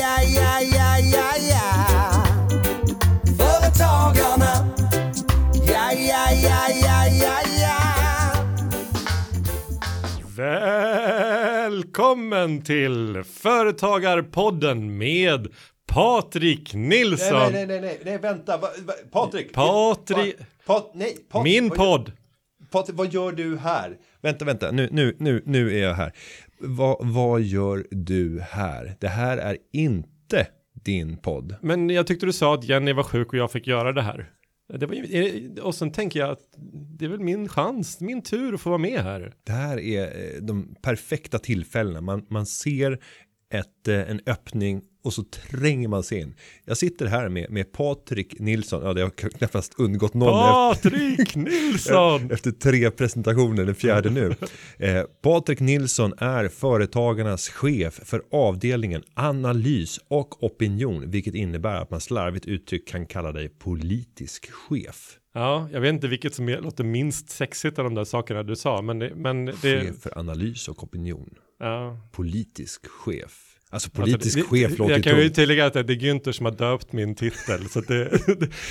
ja, ja, ja, ja, ja. Företagarna. Ja, ja, ja, ja, ja, ja. Välkommen till Företagarpodden med Patrik Nilsson. Nej, vänta. Patrik. Patrik. Min podd. Patrik, vad gör du här? Vänta. Nu är jag här. Vad gör du här? Det här är inte din podd. Men jag tyckte du sa att Jenny var sjuk och jag fick göra det här. Och sen tänker jag att det är väl min chans, min tur att få vara med här. Det här är de perfekta tillfällena. Man ser en öppning och så tränger man sig in. Jag sitter här med Patrik Nilsson. Ja, det har knappast undgått någon. Patrik Nilsson! Efter 3 presentationer, den 4:e nu. Patrik Nilsson är företagarnas chef för avdelningen analys och opinion. Vilket innebär att man slarvigt uttryck kan kalla dig politisk chef. Ja, jag vet inte vilket som låter minst sexigt av de där sakerna du sa. Men det... Chef för analys och opinion. Ja. Politisk chef. Alltså politisk chef låter. Jag kan ju tillägga att det är Günter som har döpt min titel. Så att det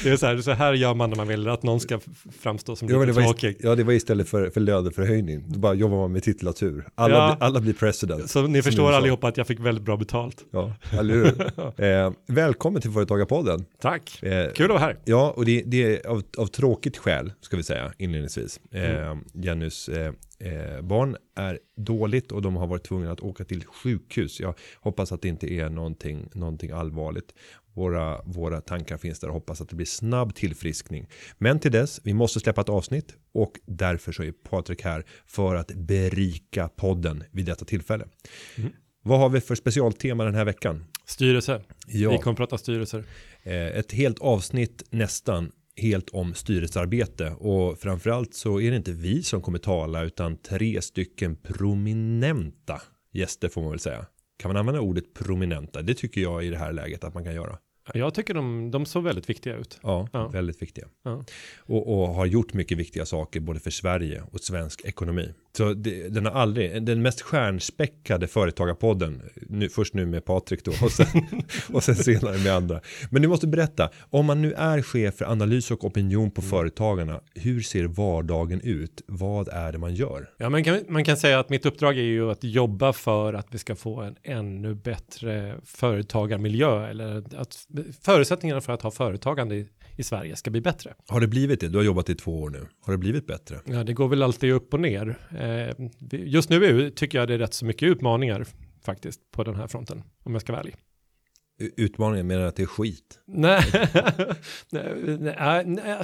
är så här gör man när man vill att någon ska framstå som lite tråkig. Ja, det var istället för löneförhöjning. Då bara jobbar man med titulatur. Alla blir president. Så ni förstår allihopa att jag fick väldigt bra betalt. Ja, välkommen till Företagarpodden. Tack, kul att vara här. Ja, och det är av tråkigt skäl ska vi säga inledningsvis. Jennys... barn är dåligt och de har varit tvungna att åka till sjukhus. Jag hoppas att det inte är någonting allvarligt. Våra tankar finns där och hoppas att det blir snabb tillfriskning. Men till dess, vi måste släppa ett avsnitt och därför så är Patrik här för att berika podden vid detta tillfälle. Mm. Vad har vi för specialtema den här veckan? Styrelse. Ja. Vi kommer prata styrelser. Ett helt avsnitt nästan. Helt om styrelsearbete och framförallt så är det inte vi som kommer tala utan 3 stycken prominenta gäster får man väl säga. Kan man använda ordet prominenta? Det tycker jag i det här läget att man kan göra. Jag tycker de såg väldigt viktiga ut. Ja. Väldigt viktiga. Ja. Och har gjort mycket viktiga saker både för Sverige och svensk ekonomi. Så den mest stjärnspäckade företagarpodden, först nu med Patrik då och sen senare med andra. Men du måste berätta, om man nu är chef för analys och opinion på företagarna, hur ser vardagen ut? Vad är det man gör? Ja, man kan säga att mitt uppdrag är ju att jobba för att vi ska få en ännu bättre företagarmiljö eller att förutsättningarna för att ha företagande i Sverige ska bli bättre. Har det blivit det? Du har jobbat i 2 år nu. Har det blivit bättre? Ja, det går väl alltid upp och ner. Just nu tycker jag det är rätt så mycket utmaningar faktiskt på den här fronten, om jag ska vara ärlig. Utmaningar menar att det är skit? Nej,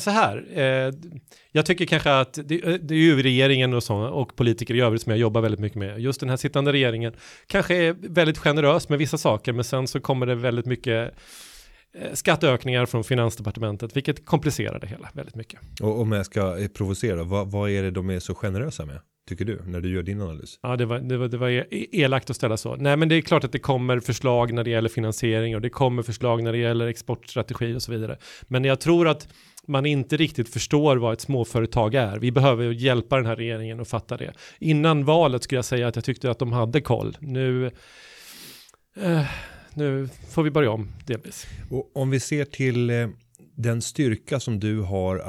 så här. Jag tycker kanske att det är ju regeringen och politiker i övrigt som jag jobbar väldigt mycket med. Just den här sittande regeringen kanske är väldigt generös med vissa saker, men sen så kommer det väldigt mycket skatteökningar från Finansdepartementet, vilket komplicerar det hela väldigt mycket. Och om jag ska provocera, vad är det de är så generösa med, tycker du, när du gör din analys? Ja, det var elakt att ställa så. Nej, men det är klart att det kommer förslag när det gäller finansiering och det kommer förslag när det gäller exportstrategi och så vidare. Men jag tror att man inte riktigt förstår vad ett småföretag är. Vi behöver hjälpa den här regeringen att fatta det. Innan valet skulle jag säga att jag tyckte att de hade koll. Nu får vi börja om delvis. Och om vi ser till den styrka som du har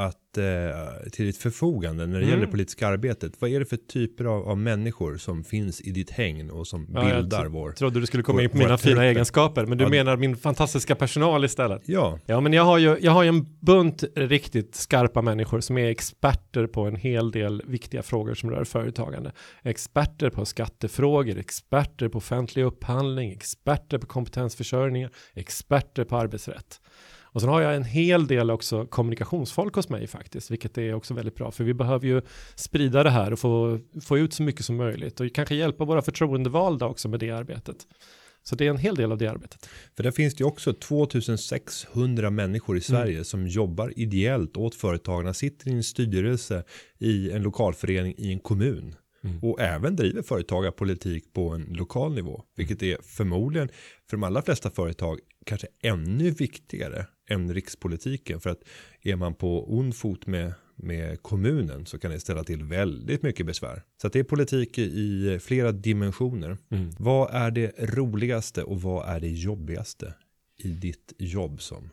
till ditt förfogande när det gäller det politiska arbetet. Vad är det för typer av människor som finns i ditt hägn och som bildar vår... Jag trodde du skulle komma in på mina fina egenskaper, men du menar min fantastiska personal istället. Ja. Ja, men jag har ju en bunt riktigt skarpa människor som är experter på en hel del viktiga frågor som rör företagande. Experter på skattefrågor, experter på offentlig upphandling, experter på kompetensförsörjning, experter på arbetsrätt. Och sen har jag en hel del också kommunikationsfolk hos mig faktiskt, vilket är också väldigt bra. För vi behöver ju sprida det här och få ut så mycket som möjligt. Och kanske hjälpa våra förtroendevalda också med det arbetet. Så det är en hel del av det arbetet. För där finns det ju också 2600 människor i Sverige som jobbar ideellt åt företagarna. Sitter i en styrelse, i en lokalförening, i en kommun. Och även driver företagarpolitik på en lokal nivå. Vilket är förmodligen för de allra flesta företag kanske ännu viktigare än rikspolitiken. För att är man på ond fot med, med kommunen så kan det ställa till väldigt mycket besvär. Så att det är politik i flera dimensioner. Mm. Vad är det roligaste och vad är det jobbigaste i ditt jobb som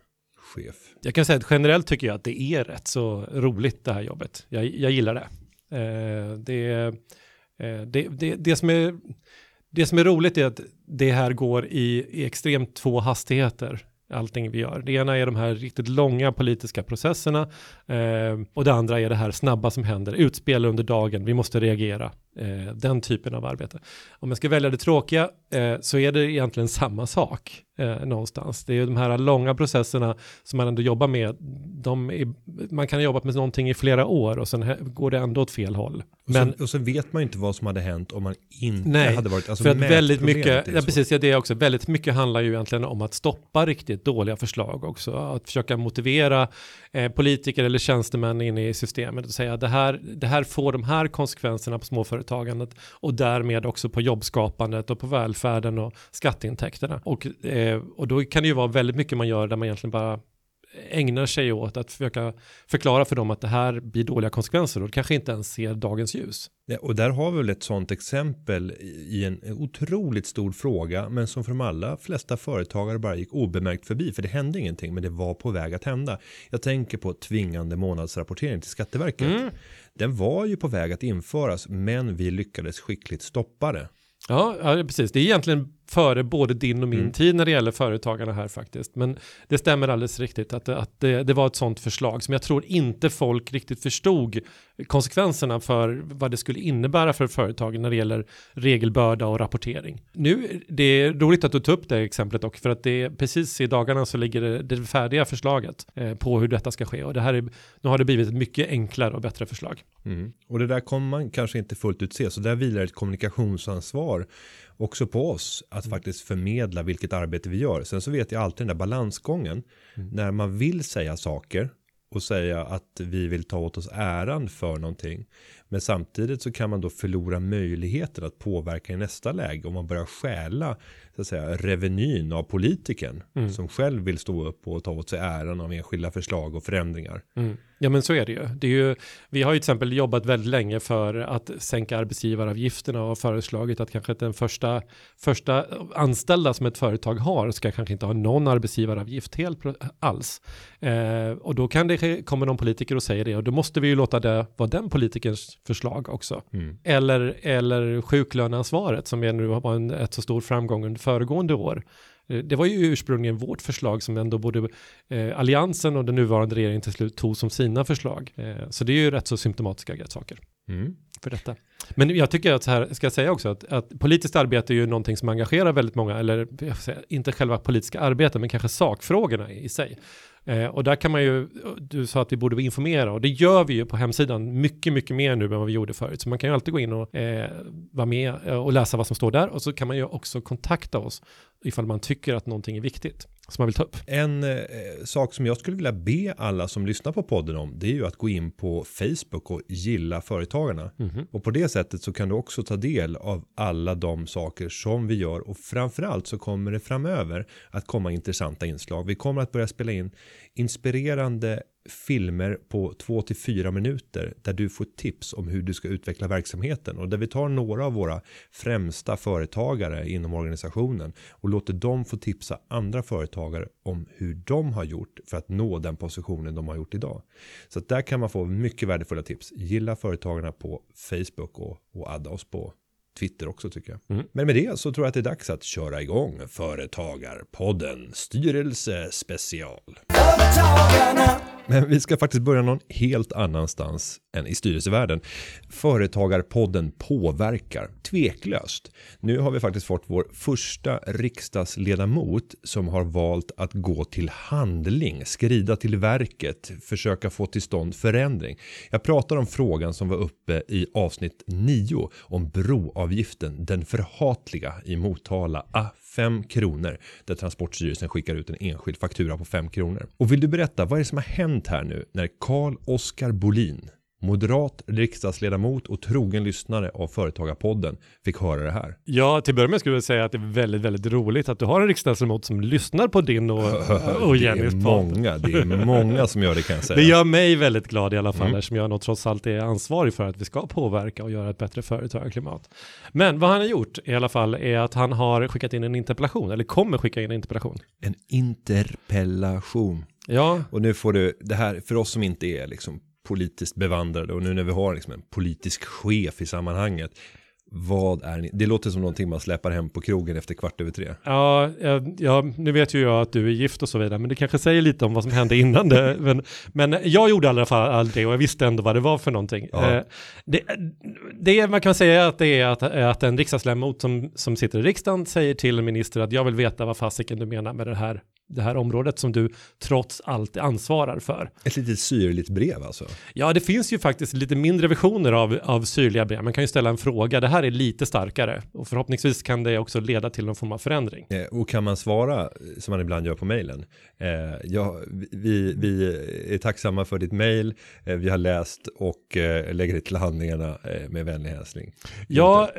chef? Jag kan säga att generellt tycker jag att det är rätt så roligt det här jobbet. Jag gillar det. Det som är roligt är att det här går i extremt två hastigheter. Allting vi gör. Det ena är de här riktigt långa politiska processerna och det andra är det här snabba som händer. Utspel under dagen, vi måste reagera. Den typen av arbete. Om man ska välja det tråkiga så är det egentligen samma sak någonstans. Det är ju de här långa processerna som man ändå jobbar med. Man kan ha jobbat med någonting i flera år och sen går det ändå åt fel håll. Och så vet man ju inte vad som hade hänt om man inte hade varit... Alltså för att väldigt mycket... Ja, precis, det är också. Väldigt mycket handlar ju egentligen om att stoppa riktigt dåliga förslag också. Att försöka motivera politiker eller tjänstemän inne i systemet och säga att det här får de här konsekvenserna på småföretagandet och därmed också på jobbskapandet och på välfärden och skatteintäkterna. Och då kan det ju vara väldigt mycket man gör där man egentligen bara ägnar sig åt att försöka förklara för dem att det här blir dåliga konsekvenser och det kanske inte ens ser dagens ljus. Ja, och där har vi väl ett sådant exempel i en otroligt stor fråga men som för de allra flesta företagare bara gick obemärkt förbi för det hände ingenting men det var på väg att hända. Jag tänker på tvingande månadsrapportering till Skatteverket. Mm. Den var ju på väg att införas men vi lyckades skickligt stoppa det. Ja, precis. Det är egentligen före både din och min tid när det gäller företagarna här faktiskt. Men det stämmer alldeles riktigt att det var ett sånt förslag som jag tror inte folk riktigt förstod konsekvenserna för vad det skulle innebära för företagen när det gäller regelbörda och rapportering. Nu, det är roligt att du tar upp det exemplet och för att det är precis i dagarna så ligger det färdiga förslaget på hur detta ska ske. Och nu har det blivit ett mycket enklare och bättre förslag. Mm. Och det där kommer man kanske inte fullt ut se så där vilar ett kommunikationsansvar också på oss att faktiskt förmedla vilket arbete vi gör. Sen så vet jag alltid den där balansgången när man vill säga saker och säga att vi vill ta åt oss äran för någonting. Men samtidigt så kan man då förlora möjligheten att påverka i nästa läge om man börjar stjäla så att säga, revenyn av politikern som själv vill stå upp och ta åt sig äran av enskilda förslag och förändringar. Mm. Ja men så är det ju. Vi har ju till exempel jobbat väldigt länge för att sänka arbetsgivaravgifterna och föreslagit att kanske den första anställda som ett företag har ska kanske inte ha någon arbetsgivaravgift helt alls. Och då kan det komma någon politiker och säger det och då måste vi ju låta det vara den politikerns förslag också. Mm. Eller sjuklöneansvaret som nu var ett så stor framgång under föregående år. Det var ju ursprungligen vårt förslag som ändå både alliansen och den nuvarande regeringen till slut tog som sina förslag. Så det är ju rätt så symptomatiska saker för detta. Men jag tycker att så här ska jag säga också att politiskt arbete är ju någonting som engagerar väldigt många, eller jag får säga, inte själva politiska arbete men kanske sakfrågorna i sig. Och där kan man ju, du sa att vi borde informera och det gör vi ju på hemsidan mycket, mycket mer nu än vad vi gjorde förut. Så man kan ju alltid gå in och vara med och läsa vad som står där och så kan man ju också kontakta oss ifall man tycker att någonting är viktigt som man vill ta upp. En sak som jag skulle vilja be alla som lyssnar på podden om det är ju att gå in på Facebook och gilla Företagarna. Mm-hmm. Och på det sättet så kan du också ta del av alla de saker som vi gör och framförallt så kommer det framöver att komma intressanta inslag. Vi kommer att börja spela in inspirerande filmer på 2-4 minuter där du får tips om hur du ska utveckla verksamheten och där vi tar några av våra främsta företagare inom organisationen och låter dem få tipsa andra företagare om hur de har gjort för att nå den positionen de har gjort idag. Så att där kan man få mycket värdefulla tips. Gilla Företagarna på Facebook och adda oss på Twitter också tycker jag. Mm. Men med det så tror jag att det är dags att köra igång Företagarpodden Styrelse special. Men vi ska faktiskt börja någon helt annanstans än i styrelsevärlden. Företagarpodden påverkar tveklöst. Nu har vi faktiskt fått vår första riksdagsledamot som har valt att gå till handling, skrida till verket, försöka få till stånd förändring. Jag pratar om frågan som var uppe i avsnitt 9 om broavgiften, den förhatliga i Motala 5 kronor där Transportstyrelsen skickar ut en enskild faktura på 5 kronor. Och vill du berätta, vad är det som har hänt här nu när Carl-Oskar Bohlin Moderat riksdagsledamot och trogen lyssnare av Företagarpodden fick höra det här. Ja, till början skulle jag säga att det är väldigt, väldigt roligt att du har en riksdagsledamot som lyssnar på din och Jennys podd. Det är många som gör det, kan jag säga. Det gör mig väldigt glad i alla fall, eftersom jag nog trots allt är ansvarig för att vi ska påverka och göra ett bättre företagarklimat. Men vad han har gjort i alla fall är att han har skickat in en interpellation, eller kommer skicka in en interpellation. En interpellation. Ja. Och nu får du det här, för oss som inte är liksom politiskt bevandrade, och nu när vi har liksom en politisk chef i sammanhanget, vad är ni? Det låter som någonting man släpar hem på krogen efter 15:15. Ja, nu vet ju jag att du är gift och så vidare, men det kanske säger lite om vad som hände innan det. Men jag gjorde i alla fall aldrig, och jag visste ändå vad det var för någonting. Ja. Det man kan säga att det är att en riksdagsledamot som sitter i riksdagen säger till en minister att jag vill veta vad fasiken du menar med det här området som du trots allt ansvarar för. Ett litet syrligt brev alltså? Ja, det finns ju faktiskt lite mindre versioner av syrliga brev. Man kan ju ställa en fråga. Det här är lite starkare och förhoppningsvis kan det också leda till någon form av förändring. Och kan man svara, som man ibland gör på mejlen, vi är tacksamma för ditt mejl, vi har läst och lägger det till handlingarna med vänlig hälsning. Ja,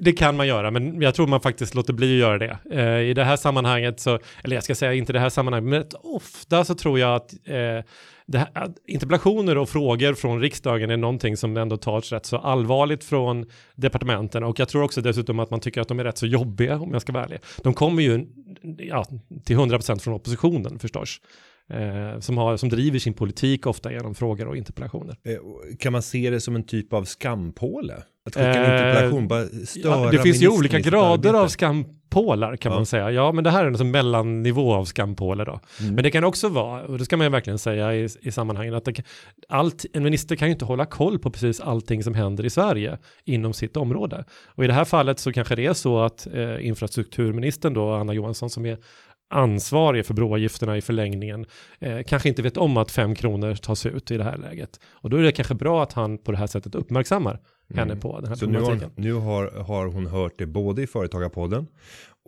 det kan man göra, men jag tror man faktiskt låter bli att göra det. I det här sammanhanget så, eller jag ska säga inte det här sammanhanget, men ofta så tror jag att interpellationer och frågor från riksdagen är någonting som ändå tas rätt så allvarligt från departementen, och jag tror också dessutom att man tycker att de är rätt så jobbiga, om jag ska vara ärlig. De kommer ju till 100% från oppositionen förstås, som driver sin politik ofta genom frågor och interpellationer. Kan man se det som en typ av skampåle? Att skicka en interpellation, bara störa. Ja, det finns ju olika grader av skampålar kan man säga. Ja, men det här är en mellannivå av skampålar då. Mm. Men det kan också vara, och det ska man ju verkligen säga i sammanhangen, att en minister kan ju inte hålla koll på precis allting som händer i Sverige inom sitt område. Och i det här fallet så kanske det är så att infrastrukturministern då, Anna Johansson, som är ansvarig för broavgifterna i förlängningen, kanske inte vet om att 5 kronor tas ut i det här läget. Och då är det kanske bra att han på det här sättet uppmärksammar henne på den här problematiken. Så nu har hon hört det både i Företagarpodden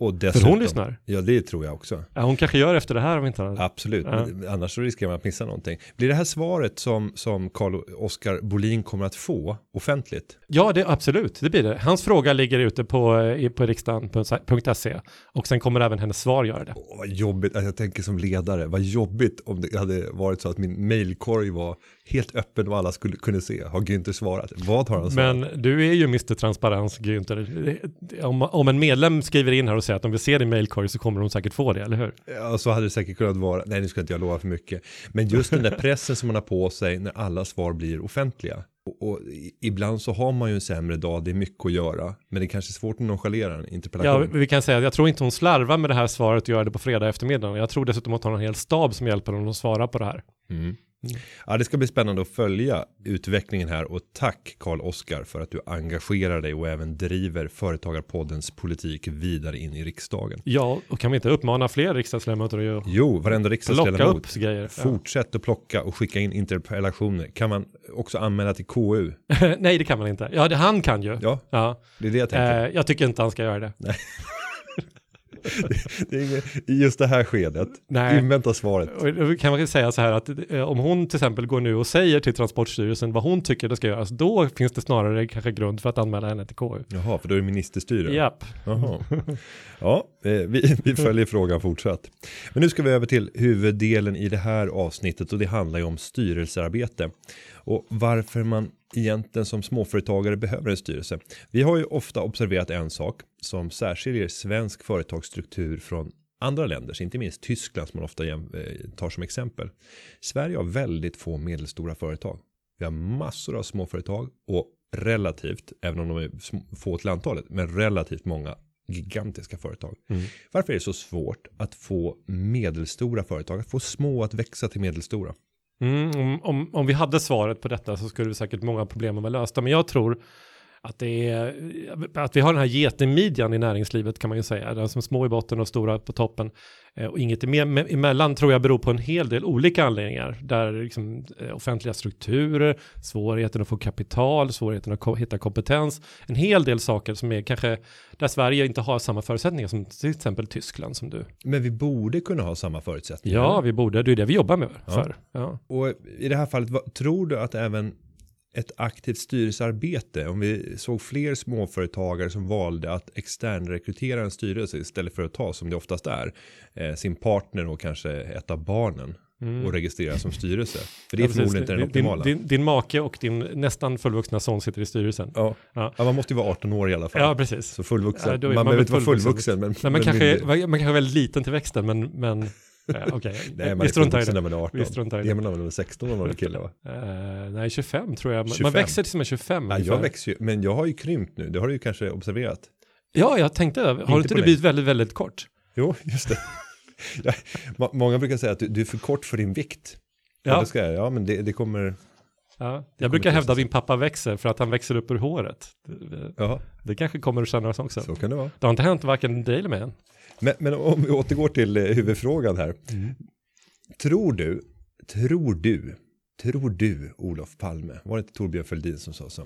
och dessutom... För hon lyssnar? Ja, det tror jag också. Ja, hon kanske gör efter det här om inte annat. Absolut, men annars så riskerar man att missa någonting. Blir det här svaret som Carl-Oskar Bohlin kommer att få offentligt? Ja, absolut, det blir det. Hans fråga ligger ute på riksdagen.se, och sen kommer även hennes svar göra det. Vad jobbigt, jag tänker som ledare, vad jobbigt om det hade varit så att min mailkorg var helt öppen och alla skulle kunna se. Har Günter svarat? Vad har han svarat? Men du är ju Mr. Transparens, Günter. Om en medlem skriver in här och säger att de vill se din mailkorg så kommer de säkert få det, eller hur? Ja, så hade det säkert kunnat vara. Nej, nu ska inte jag lova för mycket. Men just den där pressen som man har på sig när alla svar blir offentliga. Och ibland så har man ju en sämre dag, det är mycket att göra, men det är kanske svårt att nonchalera en interpellation. Ja, vi kan säga att jag tror inte hon slarvar med det här svaret och gör det på fredag eftermiddag. Jag tror dessutom att hon har en hel stab som hjälper honom att svara på det här. Mm. Ja, det ska bli spännande att följa utvecklingen här, och tack Carl-Oskar för att du engagerar dig och även driver Företagarpoddens politik vidare in i riksdagen. Ja, och kan vi inte uppmana fler riksdagsledamöter att varenda riksdagsledamot, plocka upp grejer. Fortsätt att plocka och skicka in interpellationer. Kan man också anmäla till KU? Nej, det kan man inte. Ja, han kan ju. Ja. Det är det jag tänker. Jag tycker inte han ska göra det. Nej. Det är just det här skedet. Invänta svaret. Och kan man säga så här att om hon till exempel går nu och säger till Transportstyrelsen vad hon tycker det ska göras, då finns det snarare kanske grund för att anmäla henne till KU. Jaha, för då är det ministerstyre. Japp. Jaha. Ja, vi följer frågan fortsatt. Men nu ska vi över till huvuddelen i det här avsnittet, och det handlar ju om styrelsearbete. Och varför man egentligen som småföretagare behöver en styrelse. Vi har ju ofta observerat en sak som särskiljer svensk företagsstruktur från andra länders, inte minst Tyskland som man ofta tar som exempel. Sverige har väldigt få medelstora företag. Vi har massor av småföretag och relativt, även om de är få till antalet, men relativt många gigantiska företag. Mm. Varför är det så svårt att få medelstora företag, att få små att växa till medelstora? Om vi hade svaret på detta så skulle vi säkert många problem vara lösta, men jag tror att att vi har den här getemidjan i näringslivet kan man ju säga, den som små i botten och stora på toppen och inget emellan, tror jag beror på en hel del olika anledningar där liksom, offentliga strukturer, svårigheten att få kapital, svårigheten att hitta kompetens, en hel del saker som är kanske där Sverige inte har samma förutsättningar som till exempel Tyskland som du. Men vi borde kunna ha samma förutsättningar. Ja, vi borde, det är det vi jobbar med för. Ja. Och i det här fallet, tror du att även ett aktivt styrelsearbete. Om vi såg fler småföretagare som valde att externrekrytera en styrelse istället för att ta, som det oftast är, sin partner och kanske ett av barnen. Mm. Och registrera som styrelse. För det är förmodligen inte den optimala. Din make och din nästan fullvuxna son sitter i styrelsen. Ja, man måste ju vara 18 år i alla fall. Ja, precis. Så fullvuxen. Ja, man behöver inte vara fullvuxen. Man kanske är väldigt liten till växten, men okej. Nej, man är fullvuxen när man är 18. Vi struntar i det. Det är man när man är 16 om man är kille, va? Nej, 25 tror jag. 25. Man växer till som är 25. Ja, jag växer ju, men jag har ju krympt nu. Det har du ju kanske observerat. Ja, jag tänkte, har inte du blivit väldigt, väldigt kort? Jo, just det. Många brukar säga att du är för kort för din vikt. Ja, det ska jag. Ja, men det kommer... Ja. Jag brukar hävda att min pappa växer för att han växer upp ur håret. Ja. Det kanske kommer att kännas också. Så kan det vara. Det har inte hänt varken dig eller mig än. Men om vi återgår till huvudfrågan här. Mm. Tror du, Olof Palme, var det inte Torbjörn Fälldin som sa så?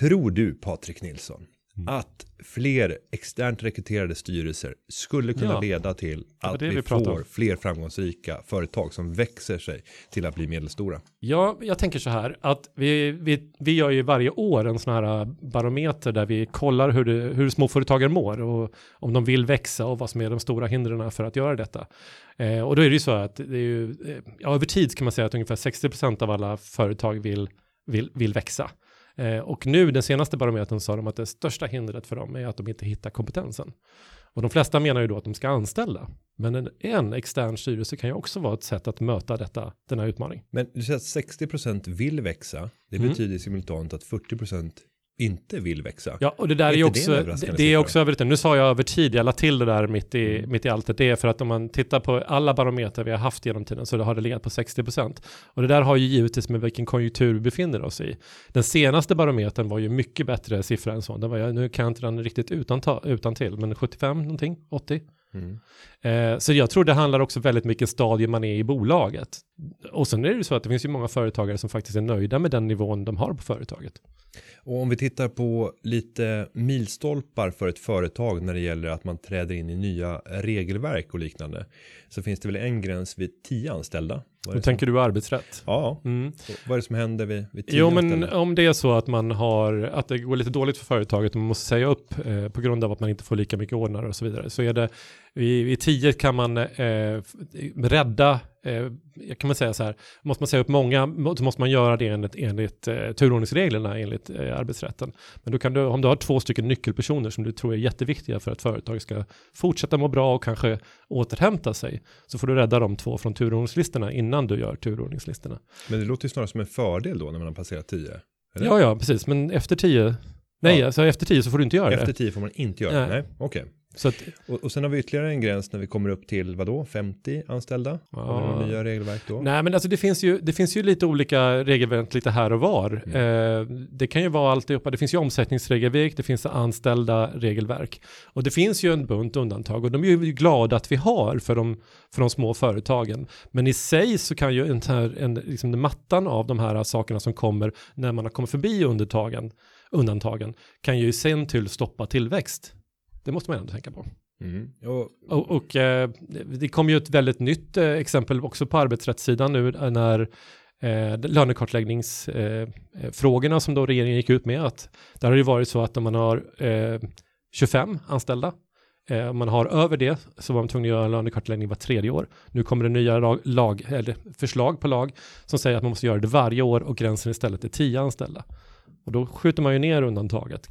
Tror du, Patrik Nilsson, att fler externt rekryterade styrelser skulle kunna leda till att vi får fler framgångsrika företag som växer sig till att bli medelstora? Ja, jag tänker så här att vi gör ju varje år en sån här barometer där vi kollar hur småföretagare mår och om de vill växa och vad som är de stora hindren för att göra detta. Och då är det ju så att det är ju, över tid kan man säga att ungefär 60% av alla företag vill växa. Och nu den senaste barometern sa de att det största hindret för dem är att de inte hittar kompetensen. Och de flesta menar ju då att de ska anställa. Men en extern styrelse kan ju också vara ett sätt att möta den här utmaningen. Men du säger att 60% vill växa. Det betyder simultant att 40% inte vill växa. Ja, och det där är också det är också över tid. Nu sa jag över tid, jag la till det där mitt i allt. Det är för att om man tittar på alla barometer vi har haft genom tiden så har det legat på 60%. Och det där har ju givetvis med vilken konjunktur vi befinner oss i. Den senaste barometern var ju mycket bättre siffra än så. Den var, nu kan jag inte den riktigt utan till, men 75 någonting, 80. Mm. Så jag tror det handlar också väldigt mycket stadie man är i bolaget. Och sen är det ju så att det finns ju många företagare som faktiskt är nöjda med den nivån de har på företaget. Och om vi tittar på lite milstolpar för ett företag när det gäller att man träder in i nya regelverk och liknande, så finns det väl en gräns vid 10 anställda. Då tänker du arbetsrätt? Ja. Mm. Vad är det som händer vid 10 anställda? Jo, men om det är så att att det går lite dåligt för företaget och man måste säga upp på grund av att man inte får lika mycket ordnare och så vidare, så är det vid 10 kan man rädda, kan man säga så här, måste man säga upp många så måste man göra det enligt turordningsreglerna enligt arbetsrätten. Men då kan du, om du har 2 stycken nyckelpersoner som du tror är jätteviktiga för att företag ska fortsätta må bra och kanske återhämta sig, så får du rädda de 2 från turordningslistorna innan du gör turordningslistorna. Men det låter ju snarare som en fördel då när man har passerat 10. Eller? Ja, precis. Men efter 10, alltså efter 10 så får du inte göra det. Efter 10 får man inte göra det, nej. Okej. Så att, och sen har vi ytterligare en gräns när vi kommer upp till, vadå, 50 anställda? Har vi nya regelverk då? Nej, men alltså det finns ju lite olika regelverk lite här och var. Det kan ju vara alltihopa. Det finns ju omsättningsregelverk, det finns anställda regelverk. Och det finns ju en bunt undantag och de är ju glada att vi har för de små företagen. Men i sig så kan ju liksom mattan av de här sakerna som kommer när man har kommit förbi undantagen kan ju sen till stoppa tillväxt. Det måste man ändå tänka på. Mm. Och det kom ju ett väldigt nytt exempel också på arbetsrättssidan nu när lönekartläggningsfrågorna som då regeringen gick ut med, att där har det varit så att om man har 25 anställda, om man har över det så var man tvungen att göra en lönekartläggning var 3:e år. Nu kommer det nya förslag på lag som säger att man måste göra det varje år och gränsen istället är 10 anställda. Och då skjuter man ju ner undantaget.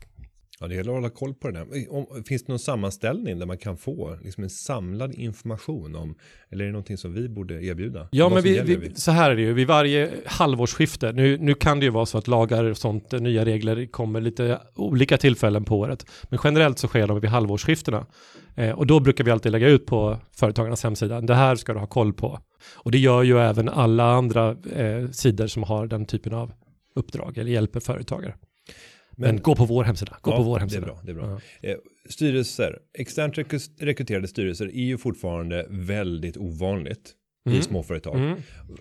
Ja, det gäller att hålla koll på det där. Finns det någon sammanställning där man kan få liksom en samlad information om, eller är det någonting som vi borde erbjuda? Ja, men så här är det ju. Vid varje halvårsskifte, nu kan det ju vara så att lagar och sånt, nya regler kommer lite olika tillfällen på året. Men generellt så sker de vid halvårsskiftena. Och då brukar vi alltid lägga ut på företagarnas hemsida. Det här ska du ha koll på. Och det gör ju även alla andra sidor som har den typen av uppdrag eller hjälper företagare. Men gå på vår hemsida. På vår hemsida. Det är bra. Styrelser, externt rekryterade styrelser är ju fortfarande väldigt ovanligt i småföretag.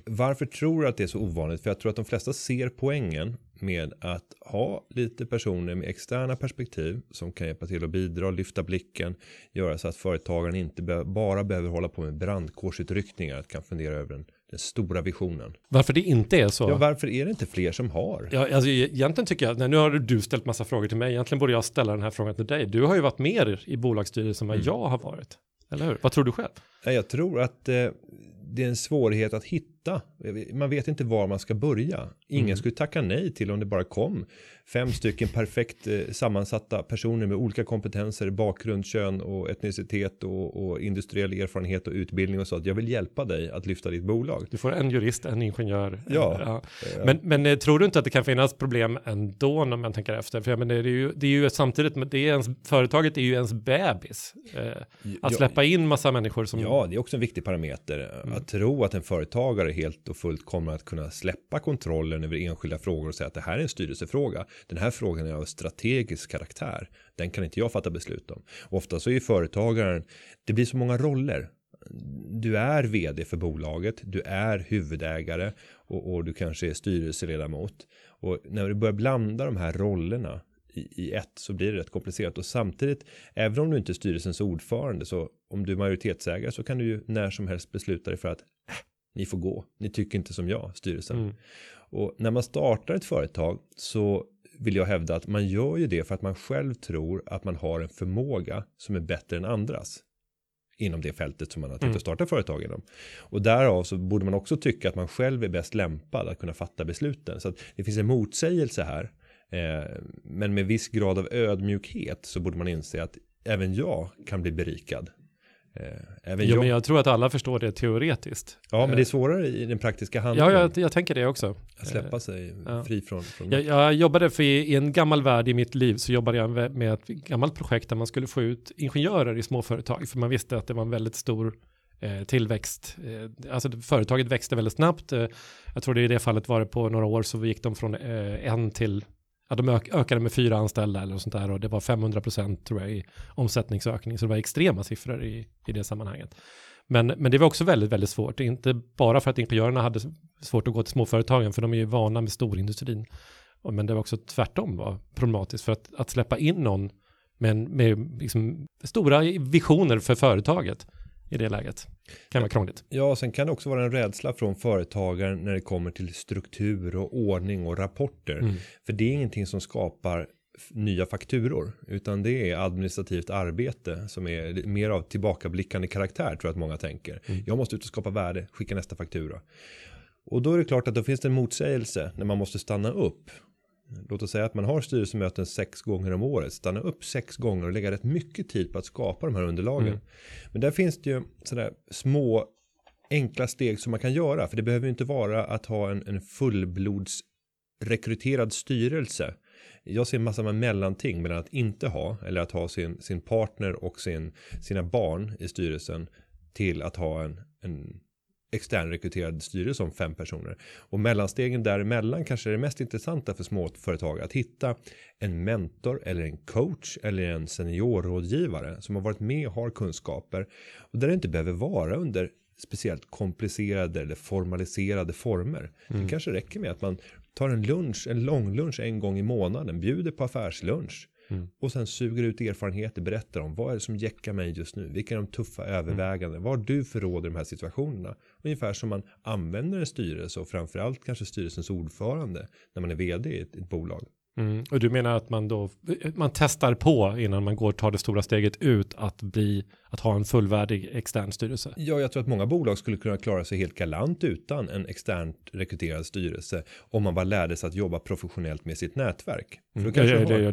Varför tror du att det är så ovanligt? För jag tror att de flesta ser poängen med att ha lite personer med externa perspektiv som kan hjälpa till att bidra, lyfta blicken, göra så att företagaren inte bara behöver hålla på med brandkårsutryckningar, att kan fundera över den stora visionen. Varför det inte är så? Ja, varför är det inte fler som har? Ja, alltså, egentligen tycker jag, nu har du ställt massa frågor till mig, egentligen borde jag ställa den här frågan till dig. Du har ju varit mer i bolagsstyrelsen än vad jag har varit, eller hur? Vad tror du själv? Jag tror att det är en svårighet att hitta. Man vet inte var man ska börja. Ingen skulle tacka nej till om det bara kom 5 stycken perfekt sammansatta personer med olika kompetenser, bakgrund, kön och etnicitet och industriell erfarenhet och utbildning och så. Att jag vill hjälpa dig att lyfta ditt bolag. Du får en jurist, en ingenjör. Ja. Men tror du inte att det kan finnas problem ändå när man tänker efter? För jag menar, det är ju samtidigt, men företaget är ju ens bebis. Att släppa in massa människor som... Ja, det är också en viktig parameter. Att tro att en företagare helt och fullt kommer att kunna släppa kontrollen över enskilda frågor och säga att det här är en styrelsefråga. Den här frågan är av strategisk karaktär. Den kan inte jag fatta beslut om. Och ofta så är företagaren, det blir så många roller. Du är vd för bolaget, du är huvudägare och du kanske är styrelseledamot. Och när du börjar blanda de här rollerna i ett så blir det rätt komplicerat. Och samtidigt, även om du inte är styrelsens ordförande, så om du är majoritetsägare så kan du ju när som helst besluta dig för att ni får gå, ni tycker inte som jag, styrelsen. Och när man startar ett företag så vill jag hävda att man gör ju det för att man själv tror att man har en förmåga som är bättre än andras inom det fältet som man har tänkt att starta företag inom. Och därav så borde man också tycka att man själv är bäst lämpad att kunna fatta besluten. Så att det finns en motsägelse här. Men med viss grad av ödmjukhet så borde man inse att även jag kan bli berikad. Men jag tror att alla förstår det teoretiskt. Ja, men det är svårare i den praktiska hanteringen. Ja, jag tänker det också. Att släppa sig fri från... Jag jobbade för i en gammal värld i mitt liv, så jobbade jag med ett gammalt projekt där man skulle få ut ingenjörer i småföretag. För man visste att det var en väldigt stor tillväxt. Alltså företaget växte väldigt snabbt. Jag tror det i det fallet var det på några år så gick de från en till... Ja, de ökade med 4 anställda eller sånt där, och det var 500% tror jag i omsättningsökning, så det var extrema siffror i det sammanhanget. Men det var också väldigt, väldigt svårt. Inte bara för att ingenjörerna hade svårt att gå till småföretagen, för de är ju vana med storindustrin. Men det var också tvärtom var problematiskt, för att släppa in någon med liksom stora visioner för företaget i det läget kan vara krångligt. Ja, sen kan det också vara en rädsla från företagaren när det kommer till struktur och ordning och rapporter. För det är ingenting som skapar nya fakturor, utan det är administrativt arbete som är mer av tillbakablickande karaktär, tror jag att många tänker. Jag måste ut och skapa värde, skicka nästa faktura. Och då är det klart att då finns det en motsägelse när man måste stanna upp. Låt oss säga att man har styrelsemöten 6 gånger om året. Stanna upp 6 gånger och lägga rätt mycket tid på att skapa de här underlagen. Men där finns det ju sådär små enkla steg som man kan göra. För det behöver ju inte vara att ha en fullblodsrekryterad styrelse. Jag ser en massa med mellanting mellan att inte ha, eller att ha sin partner och sina barn i styrelsen, till att ha en externrekryterad styrelse om 5 personer. Och mellanstegen däremellan kanske är det mest intressanta för småföretag, att hitta en mentor eller en coach eller en seniorrådgivare som har varit med och har kunskaper, och där det inte behöver vara under speciellt komplicerade eller formaliserade former. Det kanske räcker med att man tar en lång lunch en gång i månaden, bjuder på affärslunch. Och sen suger ut erfarenheter, berättar om vad är det som jäckar mig just nu, vilka är de tuffa överväganden, vad har du för råd i de här situationerna. Ungefär som man använder en styrelse och framförallt kanske styrelsens ordförande när man är vd i ett bolag. Och du menar att man testar på innan man tar det stora steget ut att ha en fullvärdig extern styrelse? Ja, jag tror att många bolag skulle kunna klara sig helt galant utan en externt rekryterad styrelse om man bara lärde sig att jobba professionellt med sitt nätverk.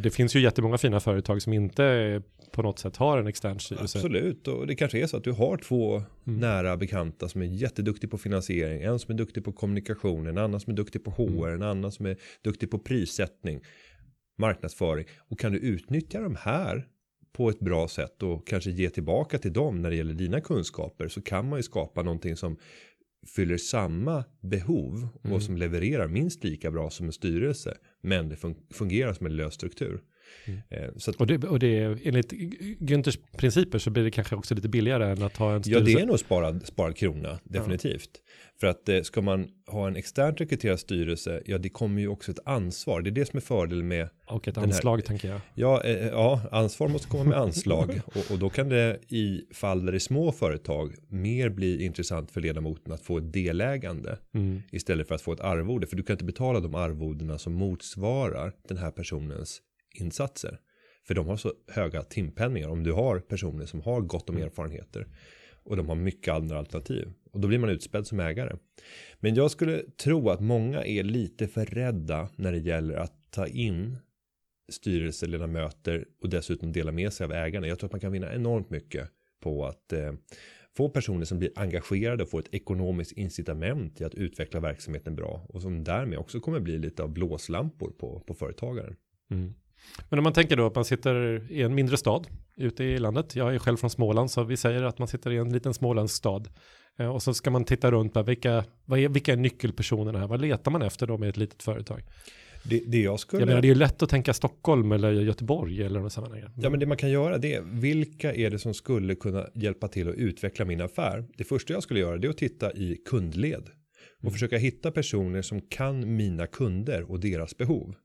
Det finns ju jättemånga fina företag som inte på något sätt har en extern styrelse. Absolut, och det kanske är så att du har 2 nära bekanta som är jätteduktig på finansiering, en som är duktig på kommunikation, en annan som är duktig på HR, en annan som är duktig på prissättning, marknadsföring. Och kan du utnyttja de här på ett bra sätt och kanske ge tillbaka till dem när det gäller dina kunskaper, så kan man ju skapa någonting som fyller samma behov och som levererar minst lika bra som en styrelse, men det fungerar som en lös struktur. Så att, och det enligt Günthers principer så blir det kanske också lite billigare än att ha en styrelse. Ja, det är nog sparad krona, definitivt. Ja. För att ska man ha en externt rekryterad styrelse, ja det kommer ju också ett ansvar. Det är det som är fördel med... Och ett anslag, tänker jag. Ja, ansvar måste komma med anslag. och då kan det i fall där det är små företag mer bli intressant för ledamoten att få ett delägande istället för att få ett arvode. För du kan inte betala de arvodena som motsvarar den här personens insatser. För de har så höga timpenningar om du har personer som har gott om erfarenheter. Och de har mycket andra alternativ. Och då blir man utspädd som ägare. Men jag skulle tro att många är lite för rädda när det gäller att ta in styrelseledamöter och dessutom dela med sig av ägarna. Jag tror att man kan vinna enormt mycket på att få personer som blir engagerade och få ett ekonomiskt incitament i att utveckla verksamheten bra. Och som därmed också kommer bli lite av blåslampor på företagaren. Mm. Men om man tänker då att man sitter i en mindre stad ute i landet. Jag är själv från Småland, så vi säger att man sitter i en liten småländsk stad. Och så ska man titta runt på vilka är nyckelpersonerna här. Vad letar man efter då med ett litet företag? Jag menar, det är ju lätt att tänka Stockholm eller Göteborg eller något sammanhang. Ja, men det man kan göra det är, vilka är det som skulle kunna hjälpa till att utveckla min affär? Det första jag skulle göra det är att titta i kundled. Och försöka hitta personer som kan mina kunder och deras behov.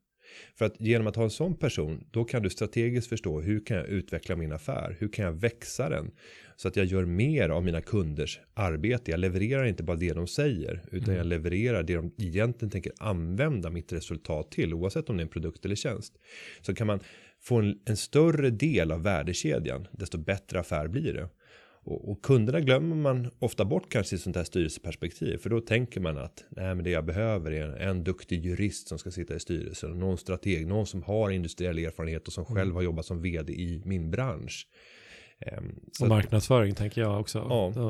För att genom att ha en sån person, då kan du strategiskt förstå hur kan jag utveckla min affär? Hur kan jag växa den? Så att jag gör mer av mina kunders arbete. Jag levererar inte bara det de säger, utan jag levererar det de egentligen tänker använda mitt resultat till, oavsett om det är en produkt eller tjänst. Så kan man få en större del av värdekedjan, desto bättre affär blir det. Och kunderna glömmer man ofta bort kanske i sånt här styrelseperspektiv. För då tänker man att nej, men det jag behöver är en duktig jurist som ska sitta i styrelsen. Och någon strateg, någon som har industriell erfarenhet och som själv har jobbat som vd i min bransch. Och marknadsföring tänker jag också,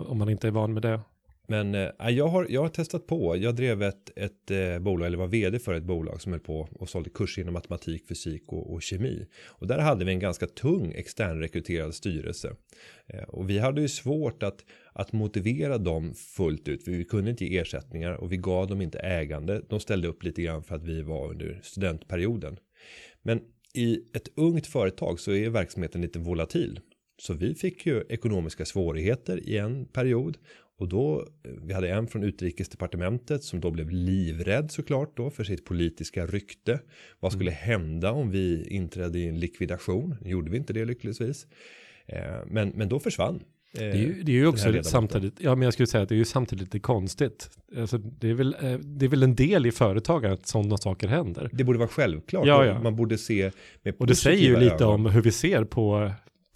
om man inte är van med det. Men jag har testat på. Jag drev ett bolag, eller var vd för ett bolag som höll på och sålde kurser inom matematik, fysik och kemi. Och där hade vi en ganska tung externrekryterad styrelse. Och vi hade ju svårt att motivera dem fullt ut. För vi kunde inte ge ersättningar och vi gav dem inte ägande. De ställde upp lite grann för att vi var under studentperioden. Men i ett ungt företag så är verksamheten lite volatil. Så vi fick ju ekonomiska svårigheter i en period. Och då, vi hade en från utrikesdepartementet som då blev livrädd såklart då för sitt politiska rykte. Vad skulle hända om vi inträdde i en likvidation? Gjorde vi inte det lyckligtvis. Men då försvann. Det är ju också samtidigt, ja, men jag skulle säga att det är ju samtidigt lite konstigt. Alltså, det är väl en del i företagen att sådana saker händer. Det borde vara självklart. Ja. Man borde se med och det säger ju lite om hur vi ser på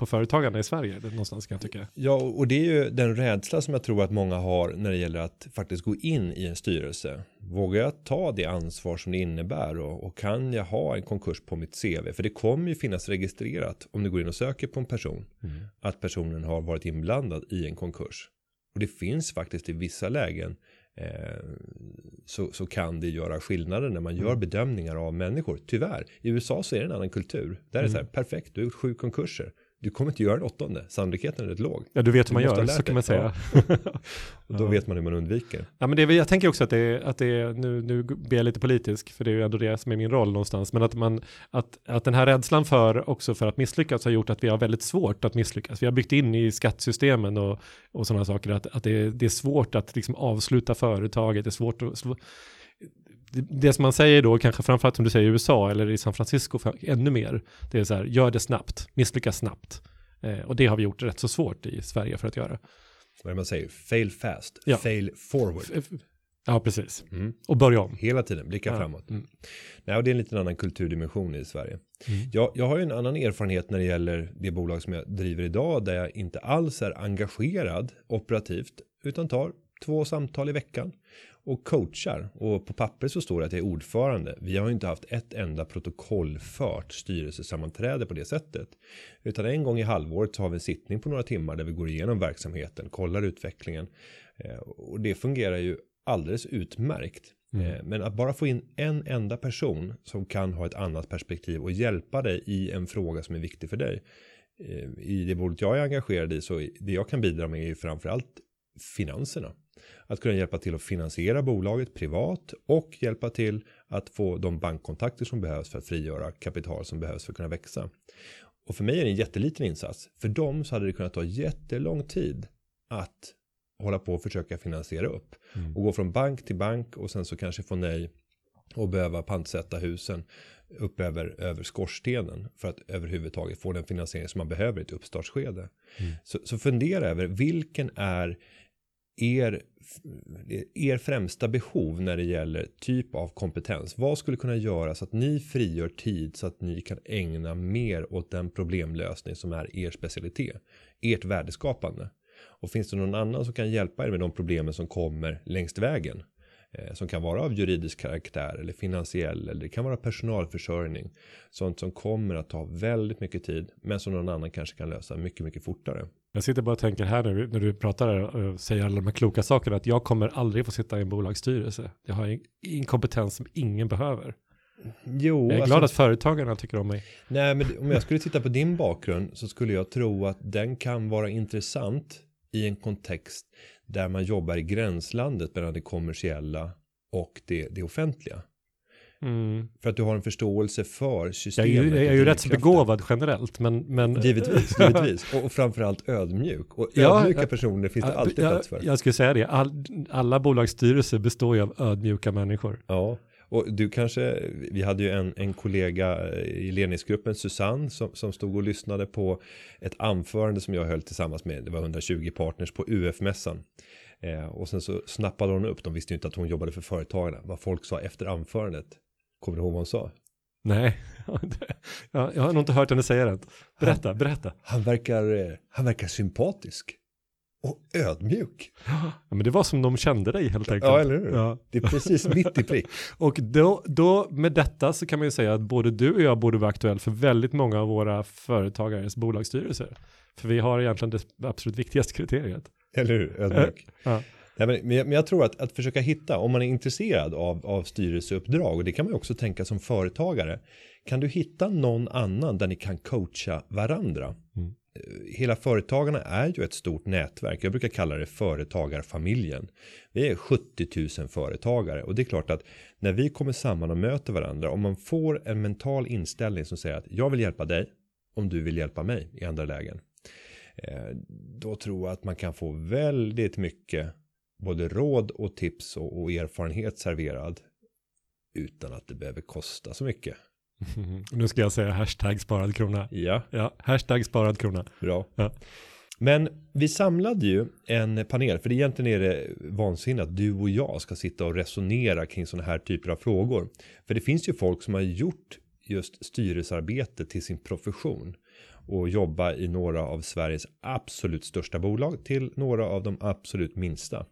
företagarna i Sverige någonstans, kan jag tycka. Ja, och det är ju den rädsla som jag tror att många har när det gäller att faktiskt gå in i en styrelse. Vågar jag ta det ansvar som det innebär och kan jag ha en konkurs på mitt CV? För det kommer ju finnas registrerat om du går in och söker på en person att personen har varit inblandad i en konkurs. Och det finns faktiskt i vissa lägen så kan det göra skillnader när man gör bedömningar av människor. Tyvärr, i USA så är det en annan kultur. Där är det så här, perfekt, du har gjort 7 konkurser. Du kommer inte göra en 8:e. Sannolikheten är rätt låg. Ja, du vet hur man gör, så kan man säga. Och då vet man hur man undviker. Ja, men jag tänker också att det nu blir jag lite politisk, för det är ju ändå det som är min roll någonstans. Men att den här rädslan för att misslyckas har gjort att vi har väldigt svårt att misslyckas. Vi har byggt in i skattesystemen och sådana saker att det är svårt att liksom avsluta företaget. Det är svårt att... Det som man säger då, kanske framförallt som du säger i USA eller i San Francisco ännu mer, det är så här, gör det snabbt, misslyckas snabbt. Och det har vi gjort rätt så svårt i Sverige för att göra. Vad är det man säger? Fail fast, fail forward. Ja, precis. Och börja om. Hela tiden, blicka framåt. Nej, och det är en liten annan kulturdimension i Sverige. Jag har ju en annan erfarenhet när det gäller det bolag som jag driver idag, där jag inte alls är engagerad operativt, utan tar 2 samtal i veckan och coachar. Och på papper så står det att jag är ordförande. Vi har ju inte haft ett enda protokollfört styrelsesammanträde på det sättet. Utan en gång i halvåret så har vi en sittning på några timmar där vi går igenom verksamheten, kollar utvecklingen. Och det fungerar ju alldeles utmärkt. Men att bara få in en enda person som kan ha ett annat perspektiv och hjälpa dig i en fråga som är viktig för dig. I det bordet jag är engagerad i, så det jag kan bidra med är ju framförallt finanserna. Att kunna hjälpa till att finansiera bolaget privat och hjälpa till att få de bankkontakter som behövs för att frigöra kapital som behövs för att kunna växa. Och för mig är det en jätteliten insats. För dem så hade det kunnat ta jättelång tid att hålla på och försöka finansiera upp. Mm. Och gå från bank till bank och sen så kanske få nej och behöva pantsätta husen upp över skorstenen för att överhuvudtaget få den finansiering som man behöver i ett uppstartsskede. Mm. Så fundera över vilken är er främsta behov när det gäller typ av kompetens. Vad skulle kunna göra så att ni frigör tid så att ni kan ägna mer åt den problemlösning som är er specialitet, ert värdeskapande. Och finns det någon annan som kan hjälpa er med de problemen som kommer längs vägen? Som kan vara av juridisk karaktär eller finansiell, eller det kan vara personalförsörjning. Sånt som kommer att ta väldigt mycket tid men som någon annan kanske kan lösa mycket, mycket fortare. Jag sitter bara och tänker här när du pratar och säger alla de här kloka sakerna att jag kommer aldrig få sitta i en bolagsstyrelse. Jag har en kompetens som ingen behöver. Jo, jag är glad att företagarna tycker om mig. Nej, men om jag skulle titta på din bakgrund så skulle jag tro att den kan vara intressant i en kontext där man jobbar i gränslandet mellan det kommersiella och det offentliga. Mm. För att du har en förståelse för systemet. Jag är ju rätt så begåvad generellt. Men... Givetvis. Och framförallt ödmjuk. Och ödmjuka personer finns det alltid plats för. Jag skulle säga det. Alla bolagsstyrelser består ju av ödmjuka människor. Ja. Och du kanske, vi hade ju en kollega i ledningsgruppen, Susanne, som stod och lyssnade på ett anförande som jag höll tillsammans med, det var 120 partners på UF-mässan. Och sen så snappade hon upp, de visste ju inte att hon jobbade för företagarna, vad folk sa efter anförandet. Kommer du ihåg vad hon sa? Nej, jag har nog inte hört henne säga det. Berätta. Han verkar sympatisk. Och ödmjuk. Ja, men det var som de kände dig helt enkelt. Ja, eller hur? Ja. Det är precis mitt i prick. Och då med detta så kan man ju säga att både du och jag borde vara aktuell för väldigt många av våra företagares bolagsstyrelser. För vi har egentligen det absolut viktigaste kriteriet. Eller hur? Ödmjuk. Ja. Nej, men jag tror att försöka hitta, om man är intresserad av styrelseuppdrag, och det kan man ju också tänka som företagare, kan du hitta någon annan där ni kan coacha varandra? Mm. Hela företagarna är ju ett stort nätverk. Jag brukar kalla det företagarfamiljen. Vi är 70 000 företagare. Och det är klart att när vi kommer samman och möter varandra. Om man får en mental inställning som säger att jag vill hjälpa dig. Om du vill hjälpa mig i andra lägen. Då tror jag att man kan få väldigt mycket. Både råd och tips och erfarenhet serverad. Utan att det behöver kosta så mycket. Nu ska jag säga #sparadkrona. Ja, #sparadkrona. Bra. Ja. Men vi samlade ju en panel, för egentligen är det vansinnigt att du och jag ska sitta och resonera kring sådana här typer av frågor. För det finns ju folk som har gjort just styrelsearbete till sin profession och jobba i några av Sveriges absolut största bolag till några av de absolut minsta.